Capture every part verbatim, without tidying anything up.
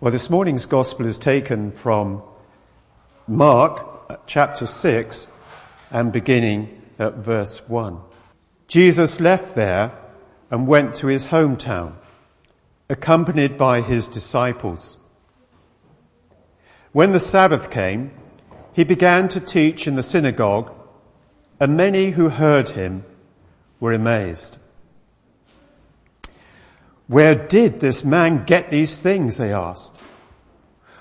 Well, this morning's gospel is taken from Mark chapter six and beginning at verse one. Jesus left there and went to his hometown, accompanied by his disciples. When the Sabbath came, he began to teach in the synagogue, and many who heard him were amazed. "Where did this man get these things?" they asked.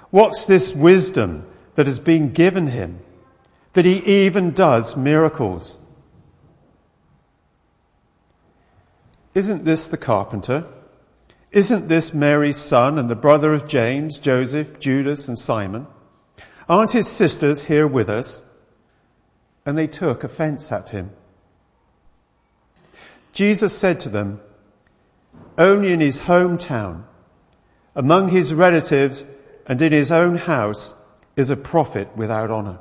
"What's this wisdom that has been given him, that he even does miracles?" "Isn't this the carpenter? Isn't this Mary's son and the brother of James, Joseph, Judas and Simon? Aren't his sisters here with us?" And they took offense at him. Jesus said to them, "Only in his hometown, among his relatives and in his own house is a prophet without honor."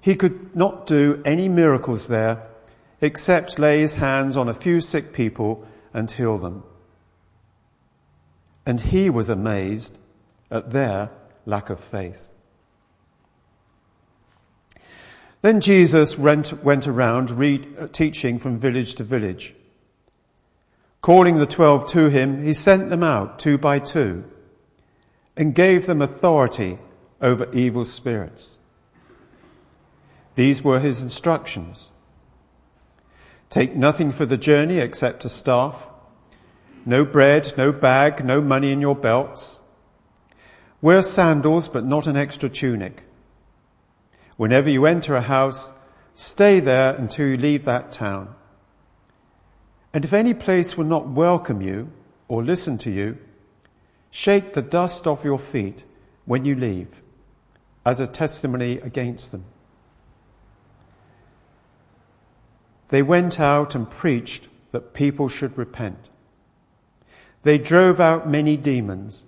He could not do any miracles there except lay his hands on a few sick people and heal them. And he was amazed at their lack of faith. Then Jesus went around re- teaching from village to village. Calling the twelve to him, he sent them out two by two and gave them authority over evil spirits. These were his instructions. Take nothing for the journey except a staff, no bread, no bag, no money in your belts. Wear sandals, but not an extra tunic. Whenever you enter a house, stay there until you leave that town. And if any place will not welcome you or listen to you, shake the dust off your feet when you leave, as a testimony against them." They went out and preached that people should repent. They drove out many demons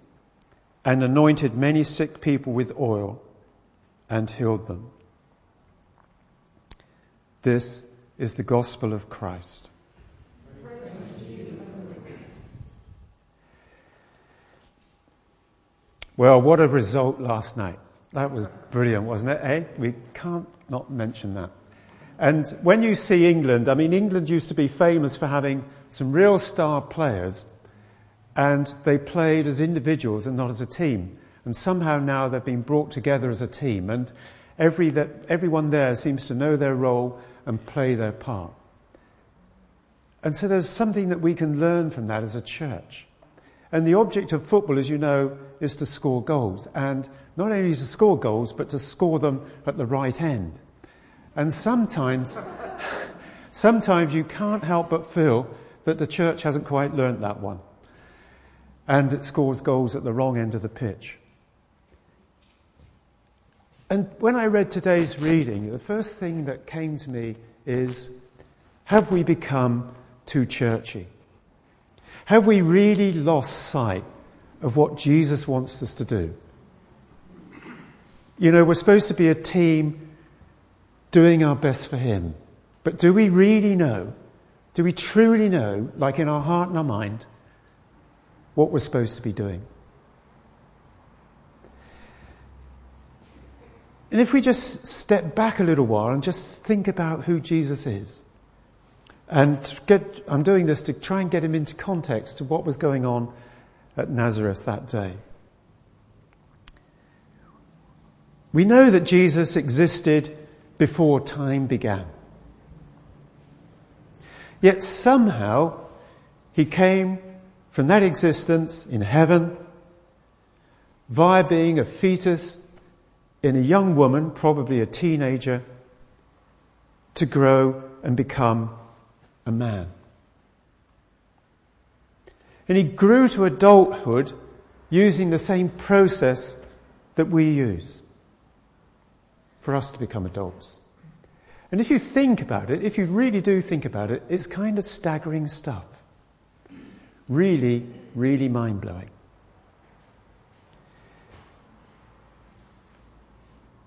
and anointed many sick people with oil and healed them. This is the gospel of Christ. Well, what a result last night. That was brilliant, wasn't it? Eh? We can't not mention that. And when you see England, I mean, England used to be famous for having some real star players, and they played as individuals and not as a team. And somehow now they've been brought together as a team, and every that everyone there seems to know their role and play their part. And so there's something that we can learn from that as a church. And the object of football, as you know, is to score goals. And not only to score goals, but to score them at the right end. And sometimes, sometimes you can't help but feel that the church hasn't quite learnt that one. And it scores goals at the wrong end of the pitch. And when I read today's reading, the first thing that came to me is, have we become too churchy? Have we really lost sight of what Jesus wants us to do? You know, we're supposed to be a team doing our best for him. But do we really know, do we truly know, like in our heart and our mind, what we're supposed to be doing? And if we just step back a little while and just think about who Jesus is, and get, I'm doing this to try and get him into context to what was going on at Nazareth that day. We know that Jesus existed before time began. Yet somehow he came from that existence in heaven via being a fetus in a young woman, probably a teenager, to grow and become a man. And he grew to adulthood using the same process that we use for us to become adults. And if you think about it, if you really do think about it, it's kind of staggering stuff. Really, really mind-blowing.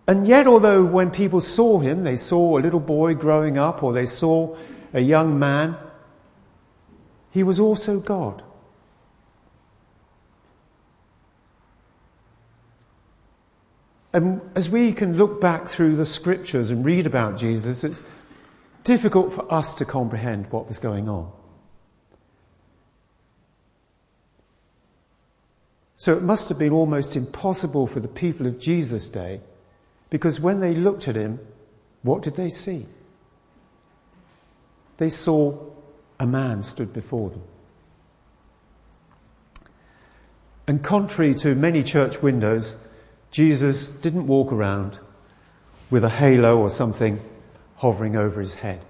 And yet, although when people saw him, they saw a little boy growing up, or they saw a young man, he was also God. And as we can look back through the scriptures and read about Jesus, it's difficult for us to comprehend what was going on. So it must have been almost impossible for the people of Jesus' day, because when they looked at him, what did they see? They saw a man stood before them. And contrary to many church windows, Jesus didn't walk around with a halo or something hovering over his head.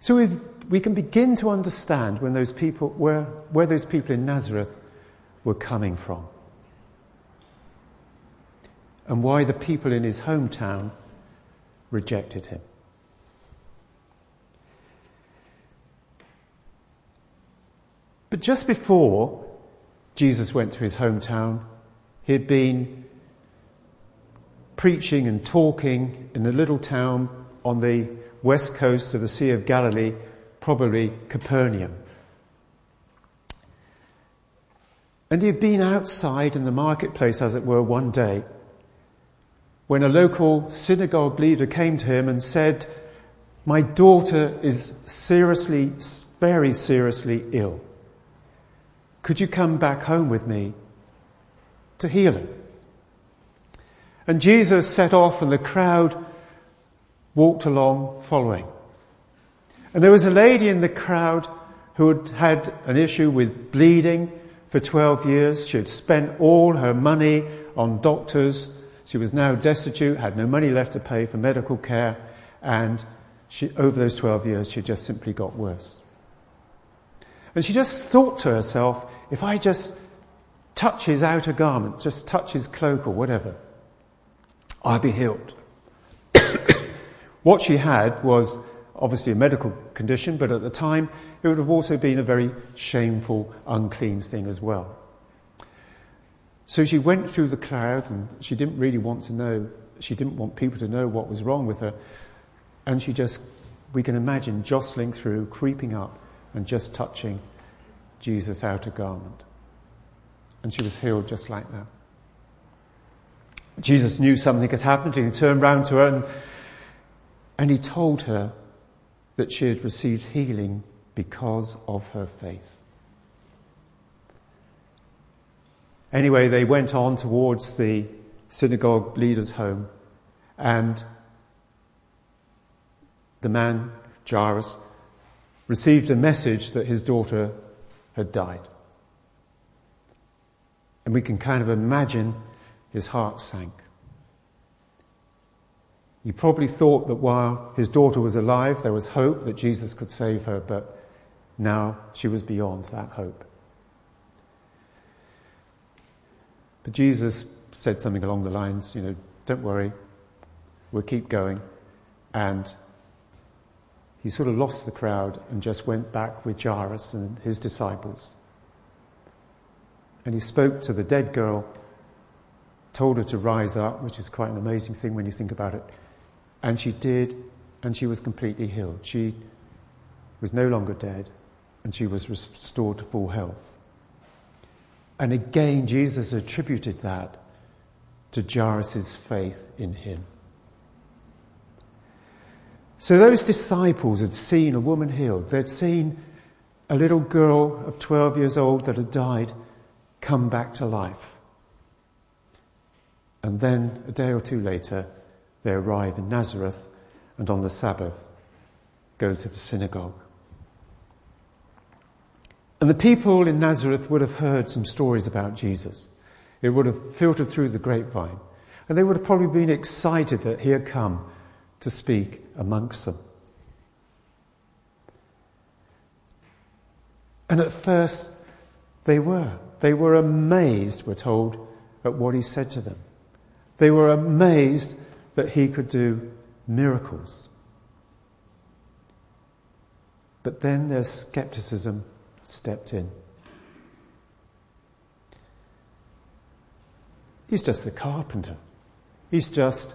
So we we can begin to understand when those people were, where those people in Nazareth were coming from, and why the people in his hometown rejected him. But just before Jesus went to his hometown, he had been preaching and talking in a little town on the west coast of the Sea of Galilee, probably Capernaum. And he had been outside in the marketplace, as it were, one day, when a local synagogue leader came to him and said, "My daughter is seriously, very seriously ill. Could you come back home with me to heal her?" And Jesus set off, and the crowd walked along following. And there was a lady in the crowd who had had an issue with bleeding for twelve years. She had spent all her money on doctors. She was now destitute, had no money left to pay for medical care, and she, over those twelve years, she just simply got worse. And she just thought to herself, if I just touch his outer garment, just touch his cloak or whatever, I'll be healed. What she had was obviously a medical condition, but at the time it would have also been a very shameful, unclean thing as well. So she went through the crowd, and she didn't really want to know, she didn't want people to know what was wrong with her, and she just, we can imagine, jostling through, creeping up, and just touching Jesus' outer garment. And she was healed just like that. Jesus knew something had happened, and he turned round to her, and, and he told her that she had received healing because of her faith. Anyway, they went on towards the synagogue leader's home, and the man, Jairus, received a message that his daughter had died. And we can kind of imagine his heart sank. He probably thought that while his daughter was alive, there was hope that Jesus could save her, but now she was beyond that hope. But Jesus said something along the lines, you know, don't worry, we'll keep going. And he sort of lost the crowd and just went back with Jairus and his disciples. And he spoke to the dead girl, told her to rise up, which is quite an amazing thing when you think about it. And she did, and she was completely healed. She was no longer dead, and she was restored to full health. And again, Jesus attributed that to Jairus' faith in him. So those disciples had seen a woman healed. They'd seen a little girl of twelve years old that had died come back to life. And then a day or two later, they arrive in Nazareth, and on the Sabbath, go to the synagogue. And the people in Nazareth would have heard some stories about Jesus. It would have filtered through the grapevine. And they would have probably been excited that he had come to speak amongst them. And at first, they were. They were amazed, we're told, at what he said to them. They were amazed that he could do miracles. But then their skepticism stepped in. He's just the carpenter. He's just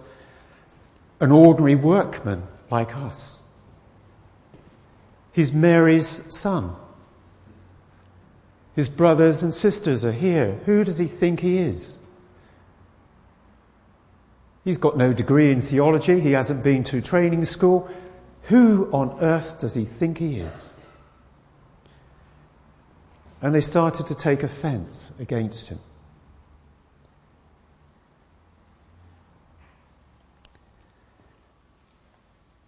an ordinary workman like us. He's Mary's son. His brothers and sisters are here. Who does he think he is? He's got no degree in theology. He hasn't been to training school. Who on earth does he think he is? And they started to take offence against him.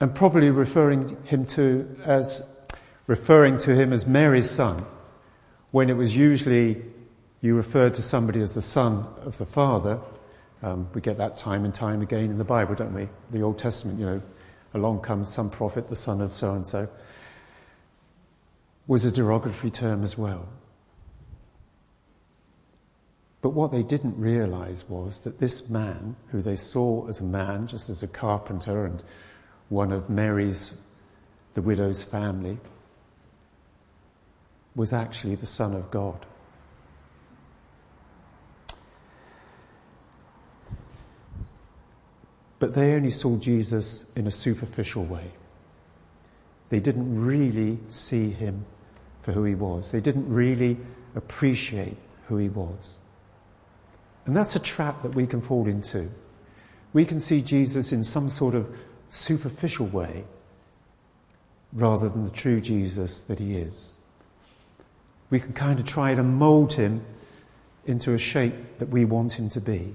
And probably referring him to as referring to him as Mary's son, when it was usually you referred to somebody as the son of the father. Um, we get that time and time again in the Bible, don't we? The Old Testament, you know, along comes some prophet, the son of so-and-so, was a derogatory term as well. But what they didn't realise was that this man, who they saw as a man, just as a carpenter and one of Mary's, the widow's family, was actually the Son of God. But they only saw Jesus in a superficial way. They didn't really see him for who he was. They didn't really appreciate who he was. And that's a trap that we can fall into. We can see Jesus in some sort of superficial way rather than the true Jesus that he is. We can kind of try to mould him into a shape that we want him to be,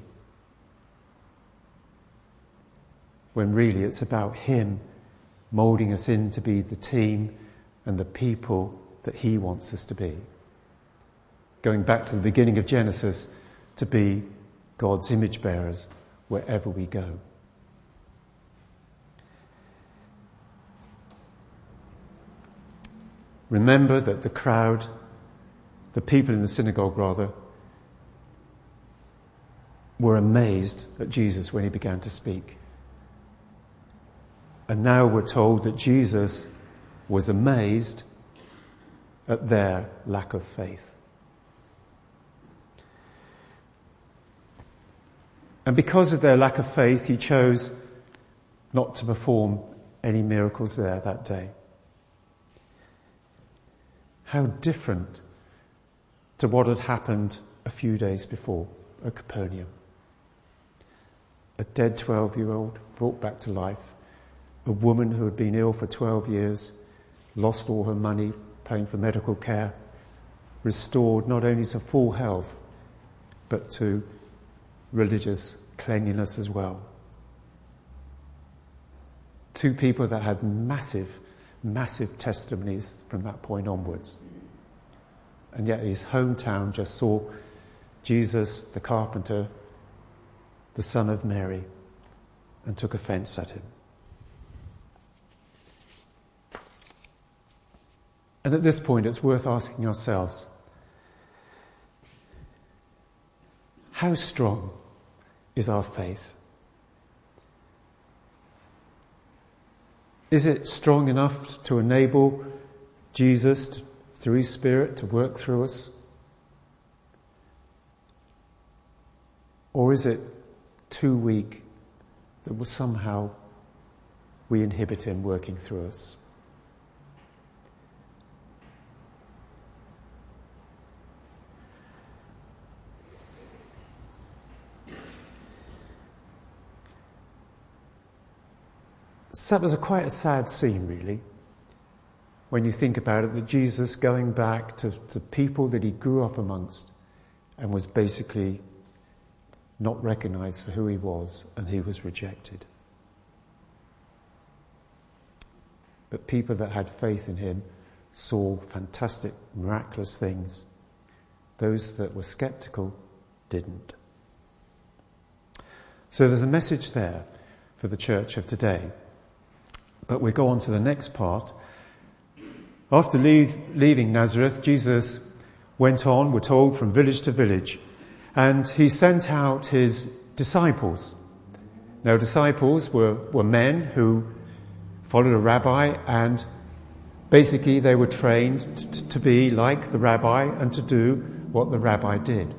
when really it's about him moulding us in to be the team and the people that he wants us to be. Going back to the beginning of Genesis, to be God's image bearers wherever we go. Remember that the crowd, the people in the synagogue rather, were amazed at Jesus when he began to speak. And now we're told that Jesus was amazed at their lack of faith. And because of their lack of faith, he chose not to perform any miracles there that day. How different to what had happened a few days before at Capernaum. A dead twelve-year-old brought back to life. A woman who had been ill for twelve years, lost all her money paying for medical care, restored not only to full health, but to religious cleanliness as well. Two people that had massive, massive testimonies from that point onwards. And yet his hometown just saw Jesus, the carpenter, the son of Mary, and took offence at him. And at this point, it's worth asking ourselves, how strong is our faith? Is it strong enough to enable Jesus, through his Spirit, to work through us? Or is it too weak that somehow we inhibit him working through us? So that was a quite a sad scene, really, when you think about it, that Jesus going back to the people that he grew up amongst and was basically not recognised for who he was, and he was rejected. But people that had faith in him saw fantastic, miraculous things. Those that were sceptical didn't. So there's a message there for the church of today. But we go on to the next part. After leave, leaving Nazareth, Jesus went on, we're told, from village to village. And he sent out his disciples. Now, disciples were, were men who followed a rabbi, and basically they were trained t- to be like the rabbi and to do what the rabbi did.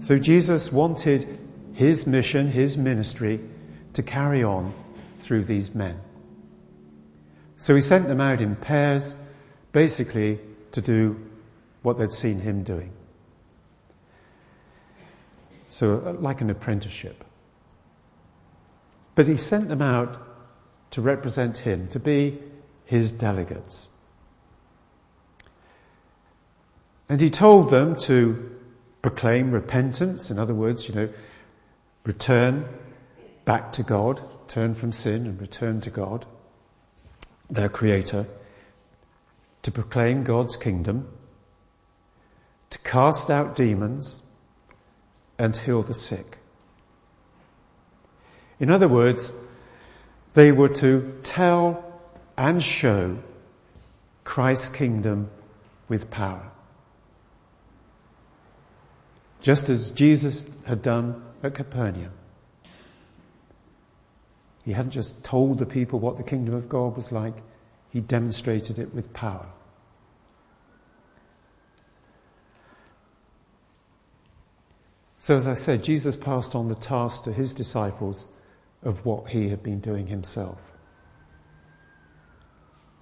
So Jesus wanted his mission, his ministry, to carry on through these men. So he sent them out in pairs, basically to do what they'd seen him doing. So like an apprenticeship. but he sent them out to represent him, to be his delegates. And he told them to proclaim repentance. In other words, you know, return back to God, turn from sin and return to God, their Creator, to proclaim God's kingdom, to cast out demons and heal the sick. In other words, they were to tell and show Christ's kingdom with power, just as Jesus had done at Capernaum. He hadn't just told the people what the kingdom of God was like, he demonstrated it with power. So as I said, Jesus passed on the task to his disciples of what he had been doing himself.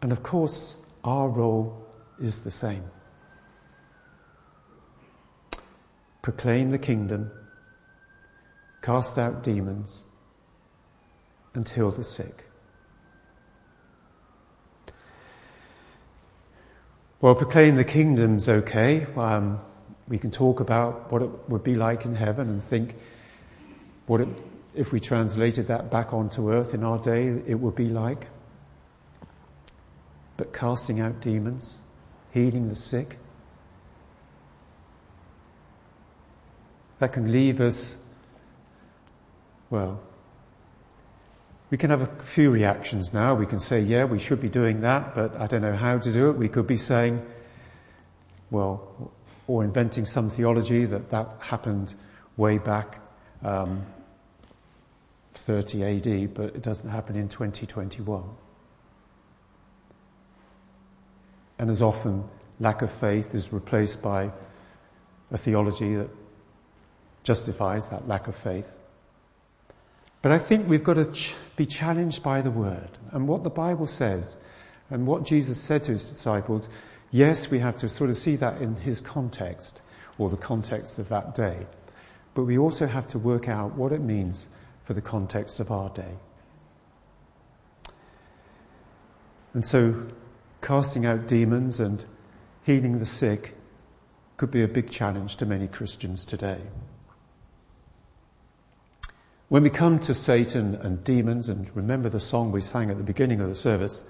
And of course, our role is the same. Proclaim the kingdom, cast out demons, and heal the sick. Well, proclaim the kingdom's okay. Um, we can talk about what it would be like in heaven and think what it, if we translated that back onto earth in our day, it would be like. But casting out demons, healing the sick, that can leave us, well, we can have a few reactions now. We can say, yeah, we should be doing that, but I don't know how to do it. We could be saying, well, or inventing some theology that that happened way back um, thirty A D, but it doesn't happen in twenty twenty-one. And as often, lack of faith is replaced by a theology that justifies that lack of faith. But I think we've got to ch- be challenged by the word and what the Bible says and what Jesus said to his disciples. Yes, we have to sort of see that in his context or the context of that day. But we also have to work out what it means for the context of our day. And so casting out demons and healing the sick could be a big challenge to many Christians today. When we come to Satan and demons, and remember the song we sang at the beginning of the service,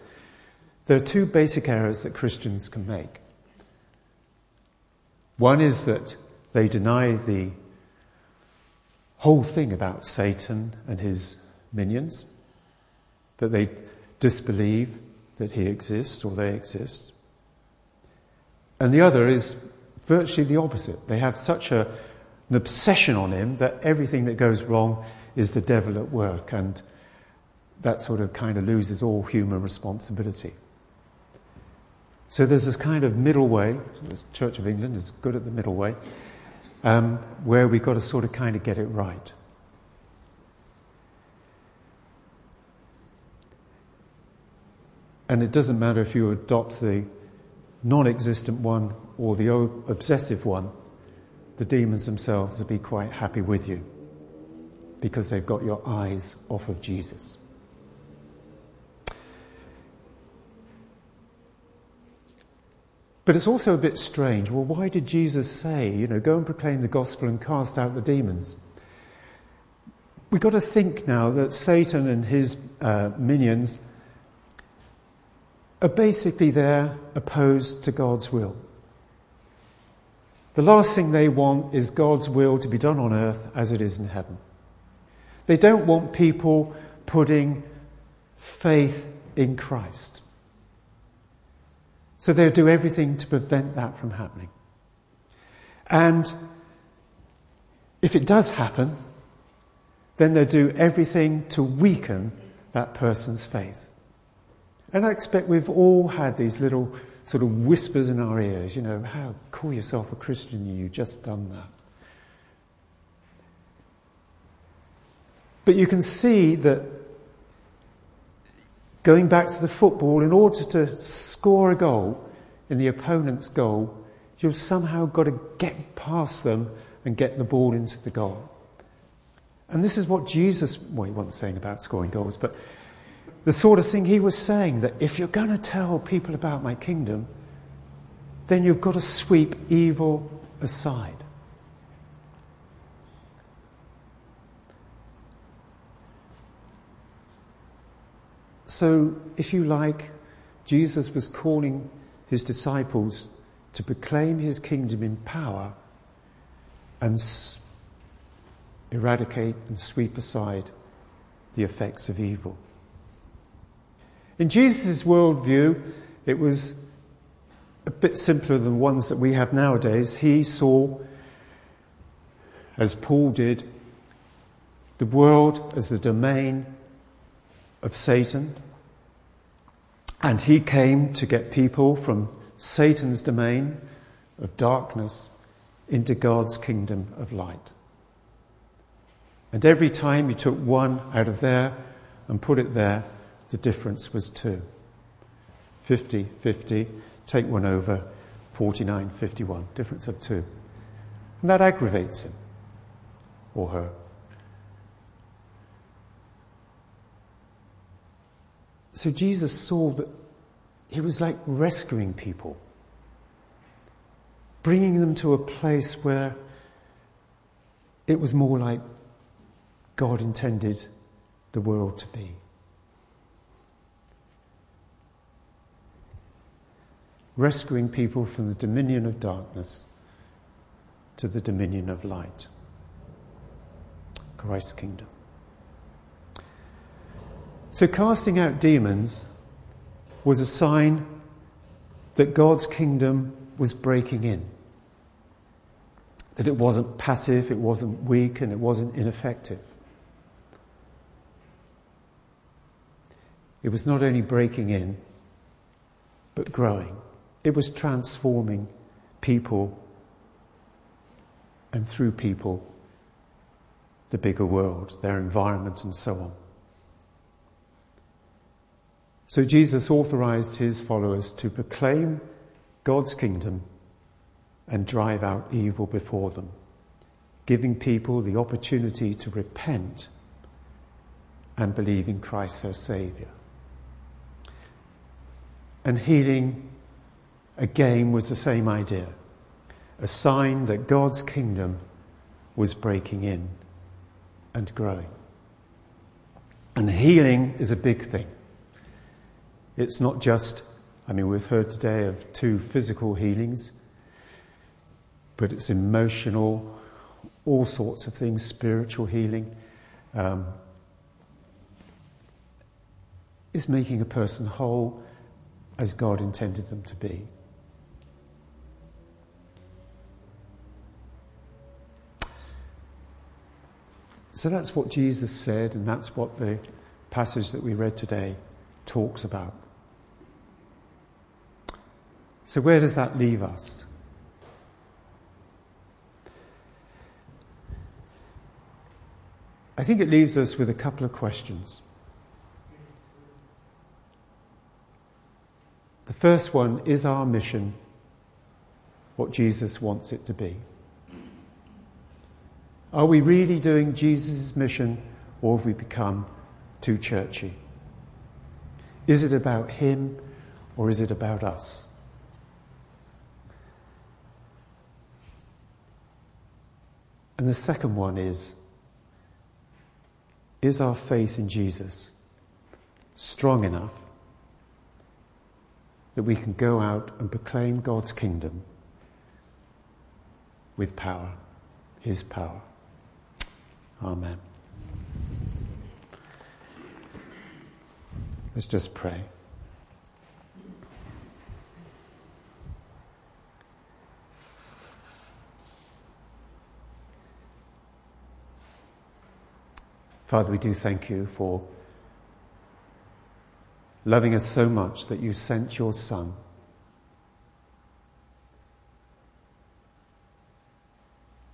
there are two basic errors that Christians can make. One is that they deny the whole thing about Satan and his minions, that they disbelieve that he exists or they exist. And the other is virtually the opposite. They have such a, an obsession on him that everything that goes wrong is the devil at work, and that sort of kind of loses all human responsibility. So there's this kind of middle way. The Church of England is good at the middle way, um, where we've got to sort of kind of get it right. And it doesn't matter if you adopt the non-existent one or the obsessive one, the demons themselves will be quite happy with you because they've got your eyes off of Jesus. But it's also a bit strange. Well, why did Jesus say, you know, go and proclaim the gospel and cast out the demons? We've got to think now that Satan and his uh, minions are basically there opposed to God's will. The last thing they want is God's will to be done on earth as it is in heaven. They don't want people putting faith in Christ. So they'll do everything to prevent that from happening. And if it does happen, then they'll do everything to weaken that person's faith. And I expect we've all had these little sort of whispers in our ears, you know, how call yourself a Christian, you've just done that. But you can see that going back to the football, in order to score a goal in the opponent's goal, you've somehow got to get past them and get the ball into the goal. And this is what Jesus, well, he wasn't saying about scoring goals, but the sort of thing he was saying, that if you're going to tell people about my kingdom, then you've got to sweep evil aside. So, if you like, Jesus was calling his disciples to proclaim his kingdom in power and s- eradicate and sweep aside the effects of evil. In Jesus' worldview, it was a bit simpler than ones that we have nowadays. He saw, as Paul did, the world as the domain of Satan, and he came to get people from Satan's domain of darkness into God's kingdom of light. And every time you took one out of there and put it there, the difference was two. fifty fifty, take one over, forty-nine fifty-one, difference of two. And that aggravates him or her. So Jesus saw that he was like rescuing people, bringing them to a place where it was more like God intended the world to be. Rescuing people from the dominion of darkness to the dominion of light. Christ's kingdom. So casting out demons was a sign that God's kingdom was breaking in. That it wasn't passive, it wasn't weak, and it wasn't ineffective. It was not only breaking in, but growing. It was transforming people, and through people, the bigger world, their environment and so on. So Jesus authorized his followers to proclaim God's kingdom and drive out evil before them, giving people the opportunity to repent and believe in Christ their Saviour. And healing, again, was the same idea, a sign that God's kingdom was breaking in and growing. And healing is a big thing. It's not just, I mean, we've heard today of two physical healings, but it's emotional, all sorts of things, spiritual healing. Um, it's making a person whole as God intended them to be. So that's what Jesus said, and that's what the passage that we read today talks about. So where does that leave us? I think it leaves us with a couple of questions. The first one, is our mission what Jesus wants it to be? Are we really doing Jesus' mission, or have we become too churchy? Is it about him, or is it about us? And the second one is, is our faith in Jesus strong enough that we can go out and proclaim God's kingdom with power, his power? Amen. Let's just pray. Father, we do thank you for loving us so much that you sent your Son .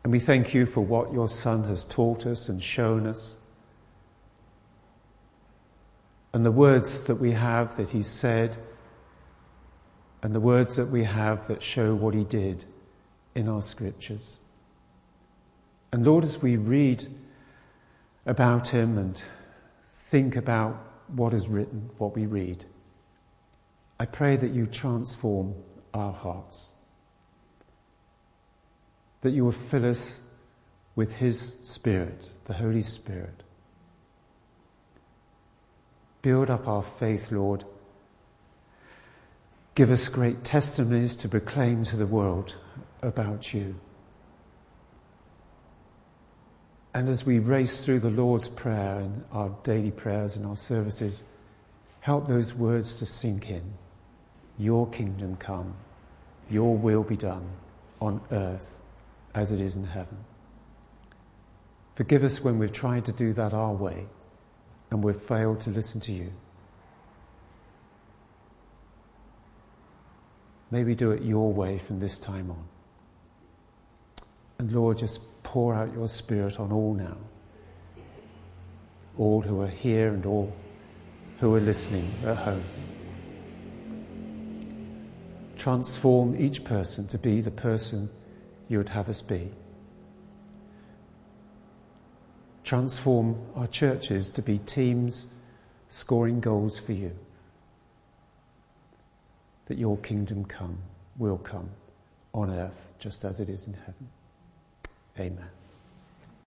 And we thank you for what your Son has taught us and shown us, and the words that we have that he said, and the words that we have that show what he did in our scriptures. And Lord, as we read about him and think about what is written, what we read, I pray that you transform our hearts, that you will fill us with his Spirit, the Holy Spirit. Build up our faith, Lord. Give us great testimonies to proclaim to the world about you. And as we race through the Lord's Prayer and our daily prayers and our services, help those words to sink in. Your kingdom come, your will be done on earth as it is in heaven. Forgive us when we've tried to do that our way and we've failed to listen to you. May we do it your way from this time on. And Lord, just pour out your Spirit on all now, all who are here and all who are listening at home. Transform each person to be the person you would have us be. Transform our churches to be teams scoring goals for you, that your kingdom come, will come on earth just as it is in heaven. Amen.